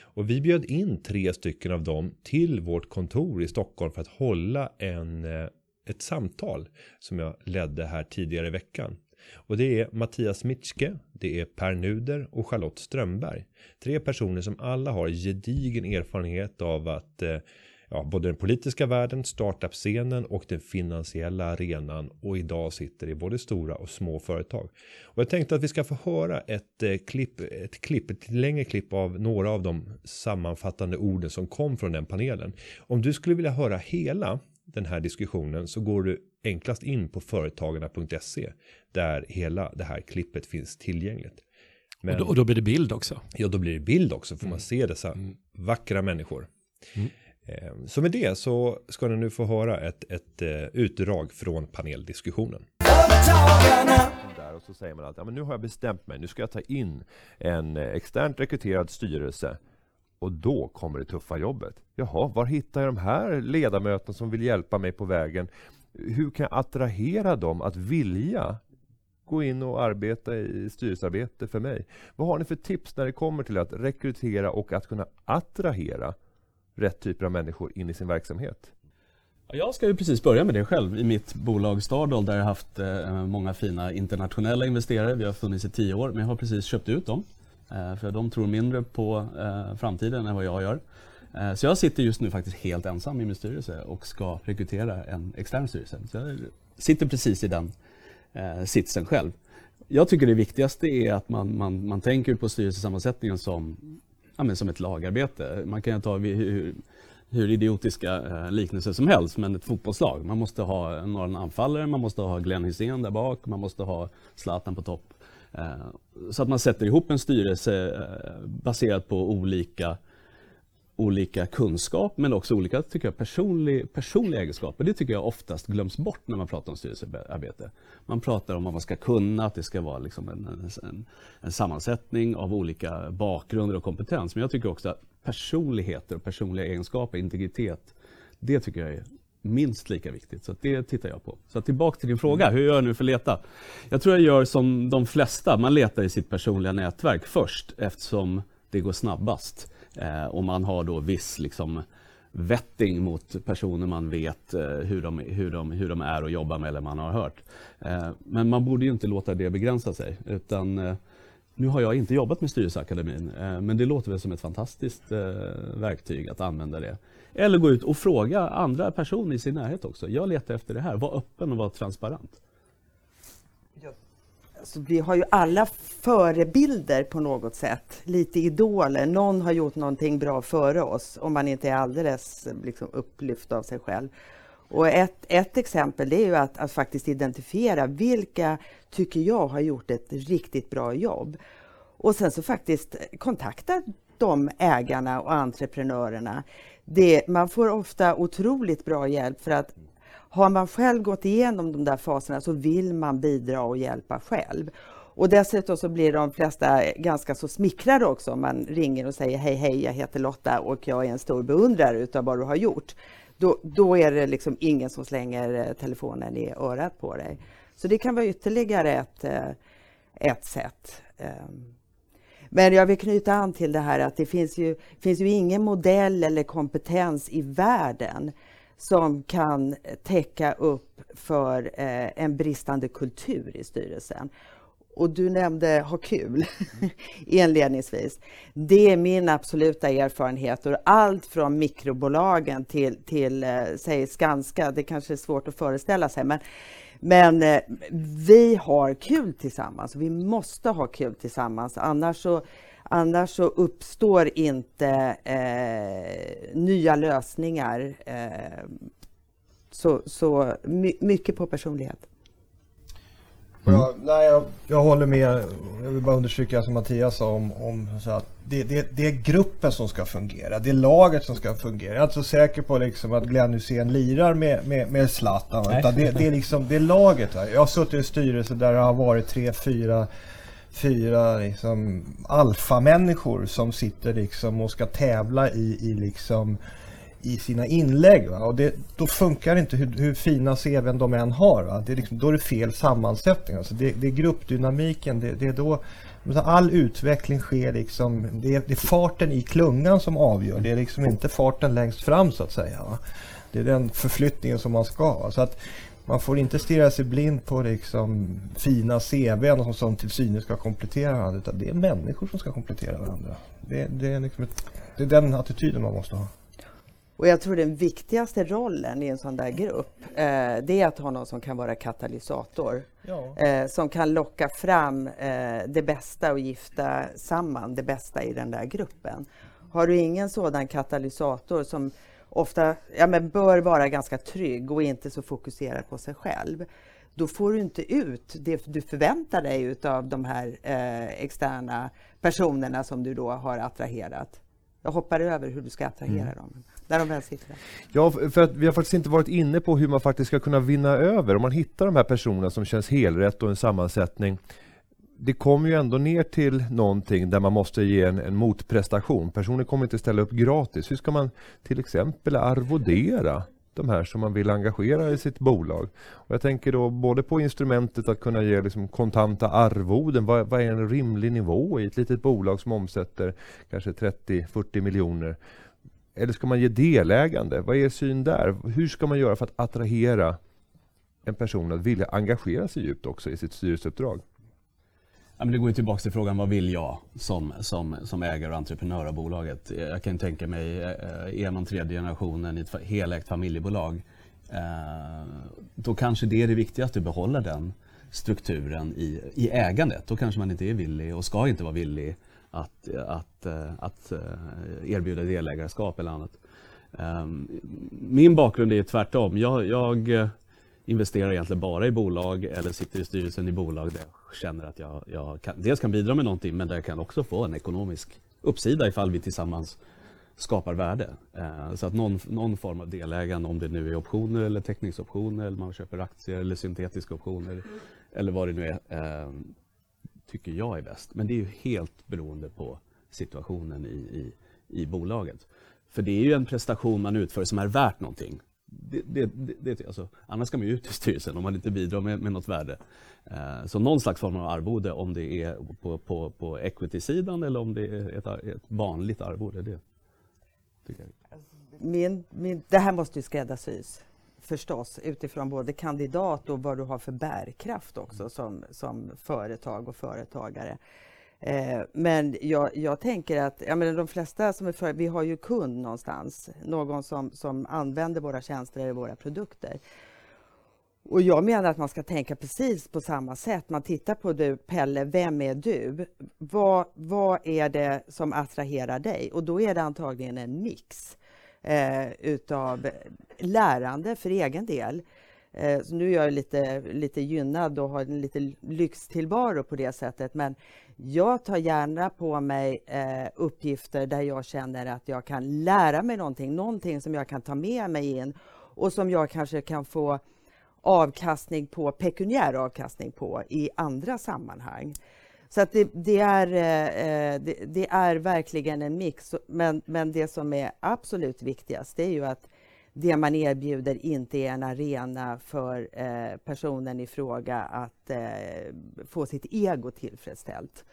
Och vi bjöd in 3 stycken av dem till vårt kontor i Stockholm för att hålla ett samtal som jag ledde här tidigare i veckan. Och det är Mattias Mitske, det är Per Nuder och Charlotte Strömberg. 3 personer som alla har gedigen erfarenhet av att både den politiska världen, startup-scenen och den finansiella arenan, och idag sitter i både stora och små företag. Och jag tänkte att vi ska få höra ett längre klipp av några av de sammanfattande orden som kom från den panelen. Om du skulle vilja höra hela den här diskussionen så går du enklast in på företagarna.se där hela det här klippet finns tillgängligt. Men, och då blir det bild också. Ja, då blir det bild också för man ser dessa vackra människor. Mm. Så med det så ska ni nu få höra ett utdrag från paneldiskussionen. Där och så säger man att ja, men nu har jag bestämt mig, nu ska jag ta in en externt rekryterad styrelse. Och då kommer det tuffa jobbet. Jaha, var hittar jag de här ledamöterna som vill hjälpa mig på vägen? Hur kan jag attrahera dem att vilja gå in och arbeta i styrelsearbete för mig? Vad har ni för tips när det kommer till att rekrytera och att kunna attrahera rätt typer av människor in i sin verksamhet? Jag ska ju precis börja med det själv i mitt bolag Stardoll där jag har haft många fina internationella investerare. Vi har funnits i 10 år men jag har precis köpt ut dem. För de tror mindre på framtiden än vad jag gör. Så jag sitter just nu faktiskt helt ensam i min styrelse och ska rekrytera en extern styrelse. Så jag sitter precis i den sitsen själv. Jag tycker det viktigaste är att man tänker på styrelsesammansättningen som ja, men som ett lagarbete. Man kan ju ta hur idiotiska liknelser som helst, men ett fotbollslag. Man måste ha någon anfallare, man måste ha Glenn Hysén där bak, man måste ha Zlatan på topp. Så att man sätter ihop en styrelse baserat på olika kunskap, men också olika, tycker jag, personliga egenskaper. Det tycker jag oftast glöms bort när man pratar om styrelsearbete. Man pratar om vad man ska kunna, att det ska vara liksom en sammansättning av olika bakgrunder och kompetens. Men jag tycker också att personligheter och personliga egenskaper, integritet, det tycker jag är minst lika viktigt. Så att det tittar jag på. Så tillbaka till din fråga, hur gör jag nu för att leta? Jag tror jag gör som de flesta, man letar i sitt personliga nätverk först eftersom det går snabbast. Och man har då viss liksom vetting mot personer man vet hur de är och jobbar med eller man har hört. Men man borde ju inte låta det begränsa sig, utan nu har jag inte jobbat med Styrelseakademin, men det låter väl som ett fantastiskt verktyg att använda det. Eller gå ut och fråga andra personer i sin närhet också. Jag letar efter det här. Var öppen och var transparent. Alltså, vi har ju alla förebilder på något sätt, lite idoler. Någon har gjort någonting bra före oss, om man inte är alldeles liksom upplyft av sig själv. Och ett exempel det är ju att faktiskt identifiera vilka tycker jag har gjort ett riktigt bra jobb. Och sen så faktiskt kontakta de ägarna och entreprenörerna. Man får ofta otroligt bra hjälp för att har man själv gått igenom de där faserna så vill man bidra och hjälpa själv. Och dessutom så blir de flesta ganska så smickrade också om man ringer och säger hej jag heter Lotta och jag är en stor beundrare utav vad du har gjort. Då är det liksom ingen som slänger telefonen i örat på dig. Så det kan vara ytterligare ett sätt. Men jag vill knyta an till det här att det finns ju ingen modell eller kompetens i världen som kan täcka upp för en bristande kultur i styrelsen. Och du nämnde ha kul inledningsvis. Det är min absoluta erfarenhet. Och allt från mikrobolagen till säg Skanska, det kanske är svårt att föreställa sig. Men vi har kul tillsammans. Vi måste ha kul tillsammans. Annars så uppstår inte nya lösningar. Så mycket på personlighet. Mm. Jag håller med. Jag vill bara understryka som Mattias sa om så att det är gruppen som ska fungera. Det är laget som ska fungera. Jag är inte så säker på liksom att Glenn Hysén lirar med Zlatan. Utan det är liksom det är laget. Va? Jag har suttit i styrelse där det har varit 3-4 liksom alfamänniskor som sitter liksom och ska tävla i liksom i sina inlägg. Va? Och då funkar det inte hur fina CVn de än har. Va? Det är liksom, då är det fel sammansättning. Alltså det är gruppdynamiken. Det är då all utveckling sker liksom, det är farten i klungan som avgör. Det är liksom inte farten längst fram så att säga. Va? Det är den förflyttningen som man ska ha. Så att man får inte stirra sig blind på liksom fina CVn som till synes ska komplettera varandra. Utan det är människor som ska komplettera varandra. Det är liksom det är den attityden man måste ha. Och jag tror den viktigaste rollen i en sån där grupp det är att ha någon som kan vara katalysator. Ja. Som kan locka fram det bästa och gifta samman det bästa i den där gruppen. Har du ingen sådan katalysator som ofta bör vara ganska trygg och inte så fokuserad på sig själv, då får du inte ut det du förväntar dig utav de här externa personerna som du då har attraherat. Jag hoppar över hur du ska attrahera dem. Där de väl sitter. Ja, för att vi har faktiskt inte varit inne på hur man faktiskt ska kunna vinna över. Om man hittar de här personerna som känns helrätt och en sammansättning. Det kommer ju ändå ner till någonting där man måste ge en motprestation. Personer kommer inte ställa upp gratis. Hur ska man till exempel arvodera de här som man vill engagera i sitt bolag? Och jag tänker då både på instrumentet att kunna ge liksom kontanta arvoden. Vad är en rimlig nivå i ett litet bolag som omsätter kanske 30-40 miljoner? Eller ska man ge delägande? Vad är syn där? Hur ska man göra för att attrahera en person att vilja engagera sig djupt också i sitt styrelseuppdrag? Ja, men det går ju tillbaka till frågan, vad vill jag som ägare och entreprenör av bolaget? Jag kan tänka mig en tredje generationen i ett helägt familjebolag. Då kanske det är det viktigaste att behålla den strukturen i ägandet. Då kanske man inte är villig och ska inte vara villig att erbjuda delägarskap eller annat. Min bakgrund är tvärtom. Jag investerar egentligen bara i bolag eller sitter i styrelsen i bolag där jag känner att jag kan, dels kan bidra med någonting, men där jag kan också få en ekonomisk uppsida ifall vi tillsammans skapar värde. Så att någon form av delägande, om det nu är optioner eller teckningsoptioner eller man köper aktier eller syntetiska optioner eller vad det nu är, tycker jag är bäst. Men det är ju helt beroende på situationen i bolaget. För det är ju en prestation man utför som är värt någonting. Alltså, annars ska man ju ut i styrelsen om man inte bidrar med något värde. Så någon slags form av arvode, om det är på equity-sidan eller om det är ett vanligt arvode. Det tycker jag. Det här måste ju skräddarsys förstås utifrån både kandidat och vad du har för bärkraft också som företag och företagare. Men jag tänker att de flesta som är för, vi har ju kund någonstans, någon som använder våra tjänster eller våra produkter. Och jag menar att man ska tänka precis på samma sätt. Man tittar på du, Pelle, vem är du? Vad är det som attraherar dig? Och då är det antagligen en mix utav lärande för egen del. Så nu är jag lite gynnad och har en lite lyxtillvaro på det sättet, men jag tar gärna på mig uppgifter där jag känner att jag kan lära mig någonting som jag kan ta med mig in och som jag kanske kan få avkastning på, pekuniär avkastning på i andra sammanhang. Så att det är verkligen en mix, men det som är absolut viktigast det är ju att det man erbjuder inte är en arena för personen i fråga att få sitt ego tillfredsställt.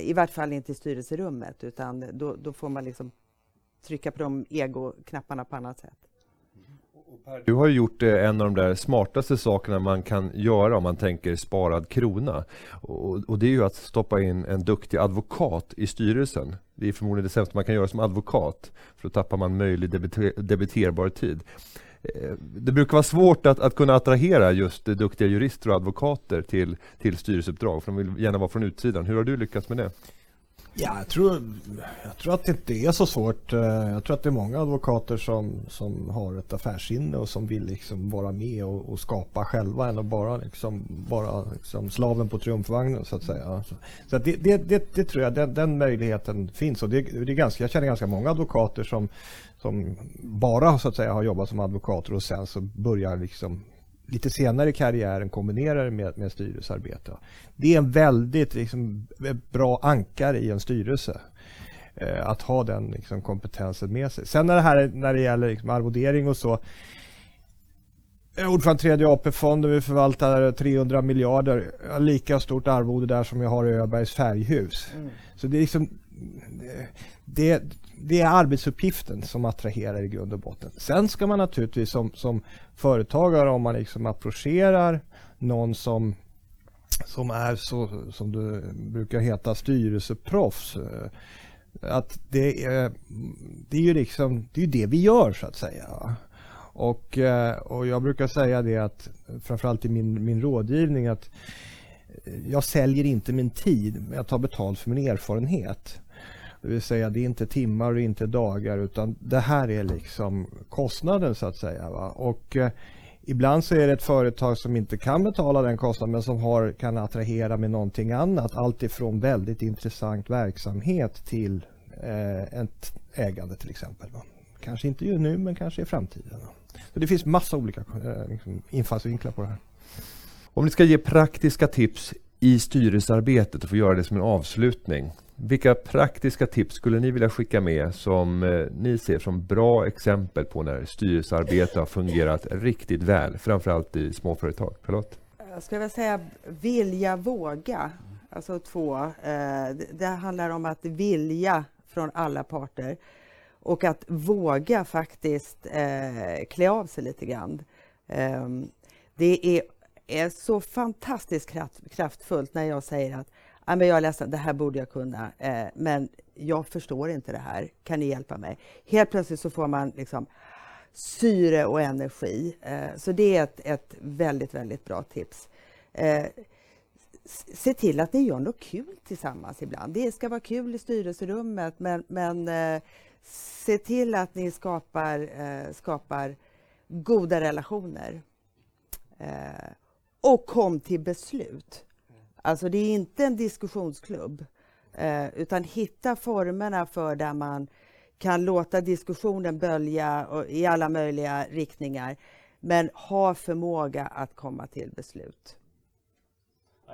I vart fall inte i styrelserummet, utan då får man liksom trycka på de ego-knapparna på annat sätt. Du har gjort en av de där smartaste sakerna man kan göra om man tänker sparad krona. Och det är ju att stoppa in en duktig advokat i styrelsen. Det är förmodligen det sämsta man kan göra som advokat, för då tappar man möjlig debiterbar tid. Det brukar vara svårt att kunna attrahera just duktiga jurister och advokater till styrelseuppdrag, för de vill gärna vara från utsidan. Hur har du lyckats med det? Ja, jag tror att det inte är så svårt. Jag tror att det är många advokater som har ett affärssinne och som vill liksom vara med och skapa själva eller bara liksom slaven på triumfvagnen så att säga. Så att det tror jag, den möjligheten finns, och det är ganska, jag känner ganska många advokater som bara så att säga har jobbat som advokater och sen så börjar liksom lite senare i karriären kombinerar med styrelsearbete. Det är en väldigt liksom, bra ankare i en styrelse att ha den liksom, kompetensen med sig. Sen när det gäller liksom, arvodering och så. Ordförande 3D AP-fonden, vi förvaltar 300 miljarder. Jag har lika stort arvode där som jag har i Örbergs Färghus. Mm. Så det är liksom... Det är arbetsuppgiften som attraherar i grund och botten. Sen ska man naturligtvis som företagare, om man liksom approcherar någon som är så som du brukar heta styrelseproffs, att det är ju liksom det är det vi gör så att säga. Och jag brukar säga det att framförallt i min rådgivning att jag säljer inte min tid, men jag tar betalt för min erfarenhet. Det vill säga det är inte timmar och inte dagar, utan det här är liksom kostnaden så att säga. Va? Och ibland så är det ett företag som inte kan betala den kostnaden, men som kan attrahera med någonting annat. Allt ifrån väldigt intressant verksamhet till ett ägande till exempel. Va? Kanske inte ju nu, men kanske i framtiden. Va? Så det finns massa olika liksom, infallsvinklar på det här. Om ni ska ge praktiska tips i styrelsearbetet och få göra det som en avslutning, vilka praktiska tips skulle ni vilja skicka med som ni ser som bra exempel på när styrelsearbete har fungerat riktigt väl, framförallt i småföretag? Förlåt. Jag skulle vilja säga vilja, våga. Alltså två. Det handlar om att vilja från alla parter och att våga faktiskt klä av sig lite grann. Det är så fantastiskt kraftfullt när jag säger att jag är ledsen, det här borde jag kunna, men jag förstår inte det här. Kan ni hjälpa mig? Helt plötsligt så får man liksom syre och energi. Så det är ett väldigt, väldigt bra tips. se till att ni gör något kul tillsammans ibland. Det ska vara kul i styrelserummet, men se till att ni skapar goda relationer. Och kom till beslut. Alltså det är inte en diskussionsklubb, utan hitta formerna för där man kan låta diskussionen bölja i alla möjliga riktningar, men ha förmåga att komma till beslut.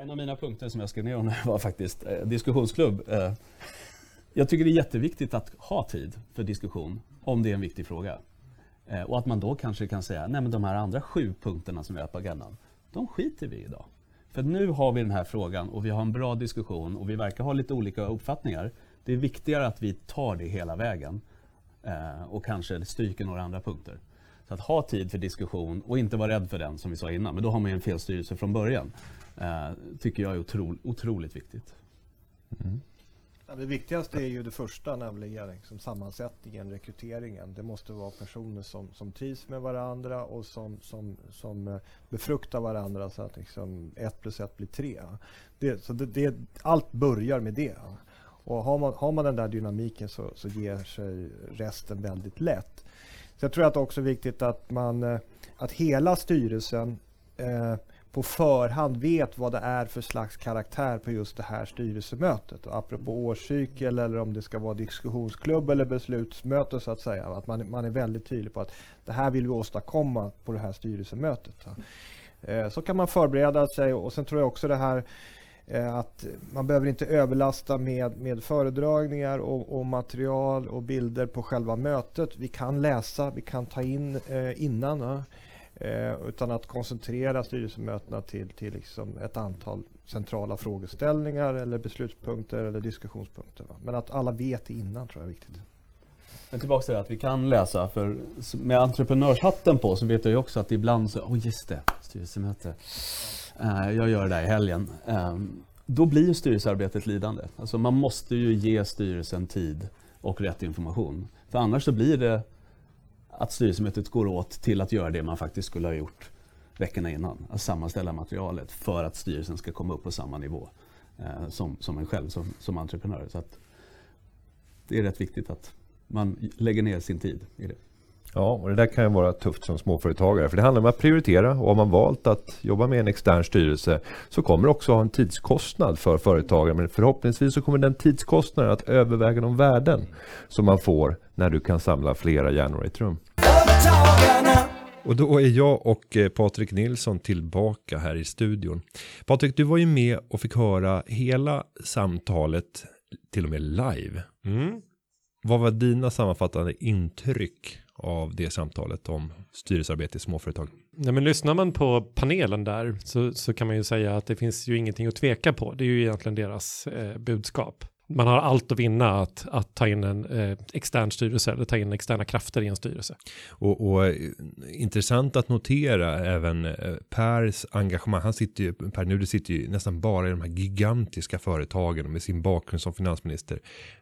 En av mina punkter som jag skrev ner om var faktiskt diskussionsklubb. Jag tycker det är jätteviktigt att ha tid för diskussion om det är en viktig fråga. Och att man då kanske kan säga, nej men de här andra 7 punkterna som vi har på agendan, de skiter vi idag. För nu har vi den här frågan och vi har en bra diskussion och vi verkar ha lite olika uppfattningar. Det är viktigare att vi tar det hela vägen och kanske stryker några andra punkter. Så att ha tid för diskussion och inte vara rädd för den, som vi sa innan. Men då har man ju en felstyrelse från början. Tycker jag är otroligt viktigt. Mm. Ja, det viktigaste är ju det första, nämligen liksom sammansättningen, rekryteringen. Det måste vara personer som trivs med varandra och som befruktar varandra så att liksom 1 + 1 blir 3. Allt börjar med det. Och har man den där dynamiken så ger sig resten väldigt lätt. Så jag tror att det också är viktigt att hela styrelsen på förhand vet vad det är för slags karaktär på just det här styrelsemötet. Och apropå årscykel eller om det ska vara diskussionsklubb eller beslutsmöte så att säga. Att man är väldigt tydlig på att det här vill vi åstadkomma på det här styrelsemötet. Så kan man förbereda sig, och sen tror jag också det här att man behöver inte överlasta med föredragningar och material och bilder på själva mötet. Vi kan läsa, vi kan ta in innan. Utan att koncentrera styrelsemötena till liksom ett antal centrala frågeställningar eller beslutspunkter eller diskussionspunkter. Men att alla vet innan tror jag är viktigt. Men tillbaka till att vi kan läsa, för med entreprenörshatten på så vet jag ju också att ibland så, just det, styrelsemöte, jag gör det där i helgen. Då blir ju styrelsearbetet lidande. Alltså man måste ju ge styrelsen tid och rätt information. För annars så blir det att styrelsemötet går åt till att göra det man faktiskt skulle ha gjort veckorna innan. Att sammanställa materialet för att styrelsen ska komma upp på samma nivå som en själv som entreprenör. Så att det är rätt viktigt att man lägger ner sin tid i det. Ja, och det där kan ju vara tufft som småföretagare, för det handlar om att prioritera, och har man valt att jobba med en extern styrelse så kommer det också ha en tidskostnad för företagare, men förhoppningsvis så kommer den tidskostnaden att överväga de värden som man får när du kan samla flera hjärnor i ett rum. Och då är jag och Patrik Nilsson tillbaka här i studion. Patrik, du var ju med och fick höra hela samtalet, till och med live. Mm. Vad var dina sammanfattande intryck av det samtalet om styrelsearbete i småföretag? Nej, men lyssnar man på panelen där så kan man ju säga att det finns ju ingenting att tveka på. Det är ju egentligen deras budskap. Man har allt att vinna att ta in en extern styrelse eller ta in externa krafter i en styrelse. Och intressant att notera även Pers engagemang. Per Nuder sitter ju nästan bara i de här gigantiska företagen med sin bakgrund som finansminister.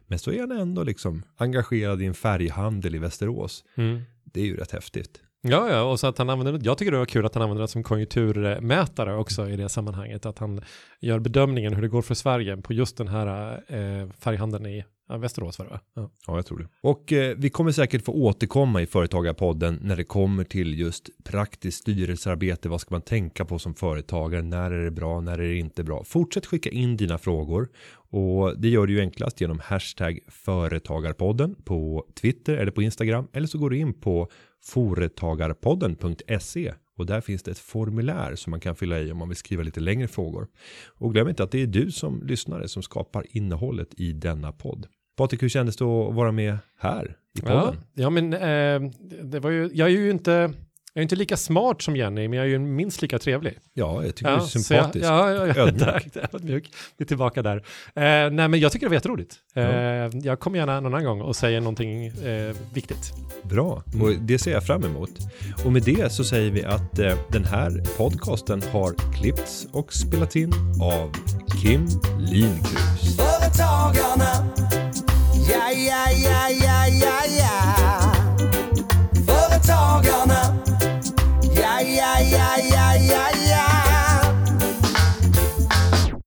Men så är han ändå liksom engagerad i en färghandel i Västerås. Mm. Det är ju rätt häftigt. Ja, och så att han använder, jag tycker det var kul att han använder det som konjunkturmätare också i det sammanhanget. Att han gör bedömningen hur det går för Sverige på just den här färghandeln i Västerås, va? Ja, jag tror det. Och vi kommer säkert få återkomma i Företagarpodden när det kommer till just praktiskt styrelsearbete. Vad ska man tänka på som företagare? När är det bra? När är det inte bra? Fortsätt skicka in dina frågor. Och det gör du ju enklast genom hashtag Företagarpodden på Twitter eller på Instagram. Eller så går du in på företagarpodden.se och där finns det ett formulär som man kan fylla i om man vill skriva lite längre frågor. Och glöm inte att det är du som lyssnare som skapar innehållet i denna podd. Patrik, hur kändes det att vara med här i podden? Ja men det var ju, jag är ju inte lika smart som Jenny, men jag är ju minst lika trevlig. Ja, jag tycker du är sympatisk. Ja, ödmjuk. Tack, vi är tillbaka där. Nej, men jag tycker det var jätteroligt. Jag kommer gärna någon annan gång och säger någonting viktigt. Bra, och det ser jag fram emot. Och med det så säger vi att den här podcasten har klippts och spelats in av Kim Lindgrus. Företagarna, ja, ja, ja, ja, ja, ja.